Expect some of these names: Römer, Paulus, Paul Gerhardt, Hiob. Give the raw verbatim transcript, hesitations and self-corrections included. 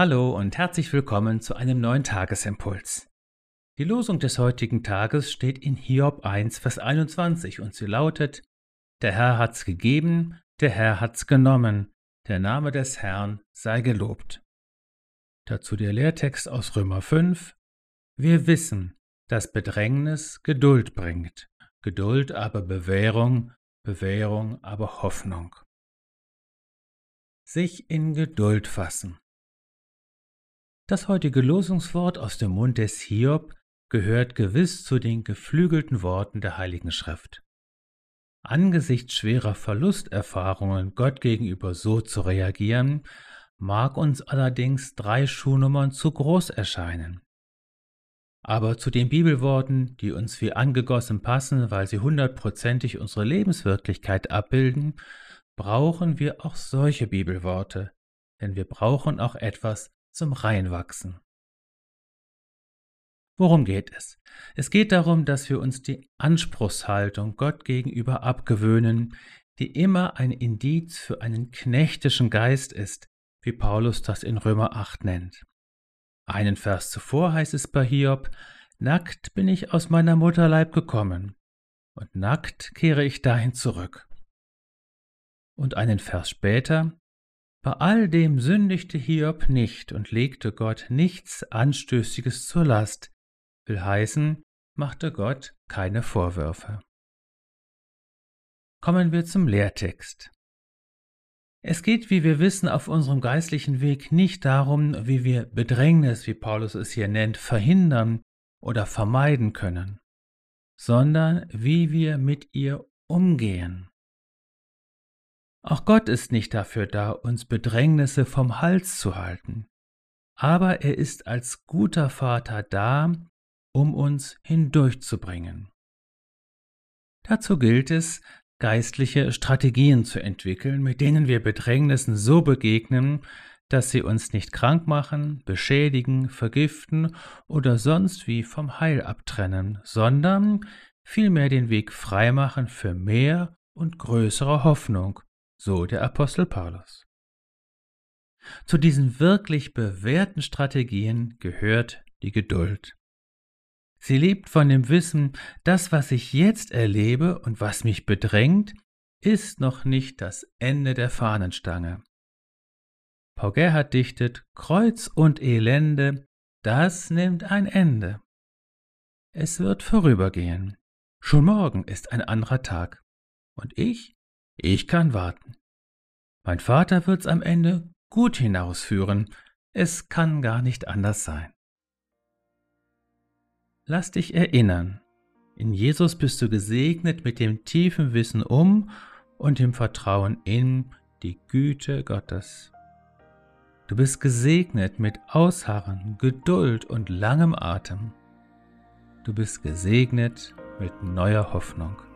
Hallo und herzlich willkommen zu einem neuen Tagesimpuls. Die Losung des heutigen Tages steht in Hiob eins, Vers einundzwanzig und sie lautet: Der Herr hat's gegeben, der Herr hat's genommen, der Name des Herrn sei gelobt. Dazu der Lehrtext aus Römer fünf: Wir wissen, dass Bedrängnis Geduld bringt, Geduld aber Bewährung, Bewährung aber Hoffnung. Sich in Geduld fassen. Das heutige Losungswort aus dem Mund des Hiob gehört gewiss zu den geflügelten Worten der Heiligen Schrift. Angesichts schwerer Verlusterfahrungen Gott gegenüber so zu reagieren, mag uns allerdings drei Schuhnummern zu groß erscheinen. Aber zu den Bibelworten, die uns wie angegossen passen, weil sie hundertprozentig unsere Lebenswirklichkeit abbilden, brauchen wir auch solche Bibelworte, denn wir brauchen auch etwas zum Reinwachsen. Worum geht es? Es geht darum, dass wir uns die Anspruchshaltung Gott gegenüber abgewöhnen, die immer ein Indiz für einen knechtischen Geist ist, wie Paulus das in Römer acht nennt. Einen Vers zuvor heißt es bei Hiob: Nackt bin ich aus meiner Mutterleib gekommen, und nackt kehre ich dahin zurück. Und einen Vers später: Bei all dem sündigte Hiob nicht und legte Gott nichts Anstößiges zur Last, will heißen, machte Gott keine Vorwürfe. Kommen wir zum Lehrtext. Es geht, wie wir wissen, auf unserem geistlichen Weg nicht darum, wie wir Bedrängnis, wie Paulus es hier nennt, verhindern oder vermeiden können, sondern wie wir mit ihr umgehen. Auch Gott ist nicht dafür da, uns Bedrängnisse vom Hals zu halten, aber er ist als guter Vater da, um uns hindurchzubringen. Dazu gilt es, geistliche Strategien zu entwickeln, mit denen wir Bedrängnissen so begegnen, dass sie uns nicht krank machen, beschädigen, vergiften oder sonst wie vom Heil abtrennen, sondern vielmehr den Weg freimachen für mehr und größere Hoffnung, so der Apostel Paulus. Zu diesen wirklich bewährten Strategien gehört die Geduld. Sie lebt von dem Wissen, das, was ich jetzt erlebe und was mich bedrängt, ist noch nicht das Ende der Fahnenstange. Paul Gerhardt dichtet: Kreuz und Elende, das nimmt ein Ende. Es wird vorübergehen. Schon morgen ist ein anderer Tag. Und ich? Ich kann warten. Mein Vater wird's am Ende gut hinausführen. Es kann gar nicht anders sein. Lass dich erinnern, in Jesus bist du gesegnet mit dem tiefen Wissen um und dem Vertrauen in die Güte Gottes. Du bist gesegnet mit Ausharren, Geduld und langem Atem. Du bist gesegnet mit neuer Hoffnung.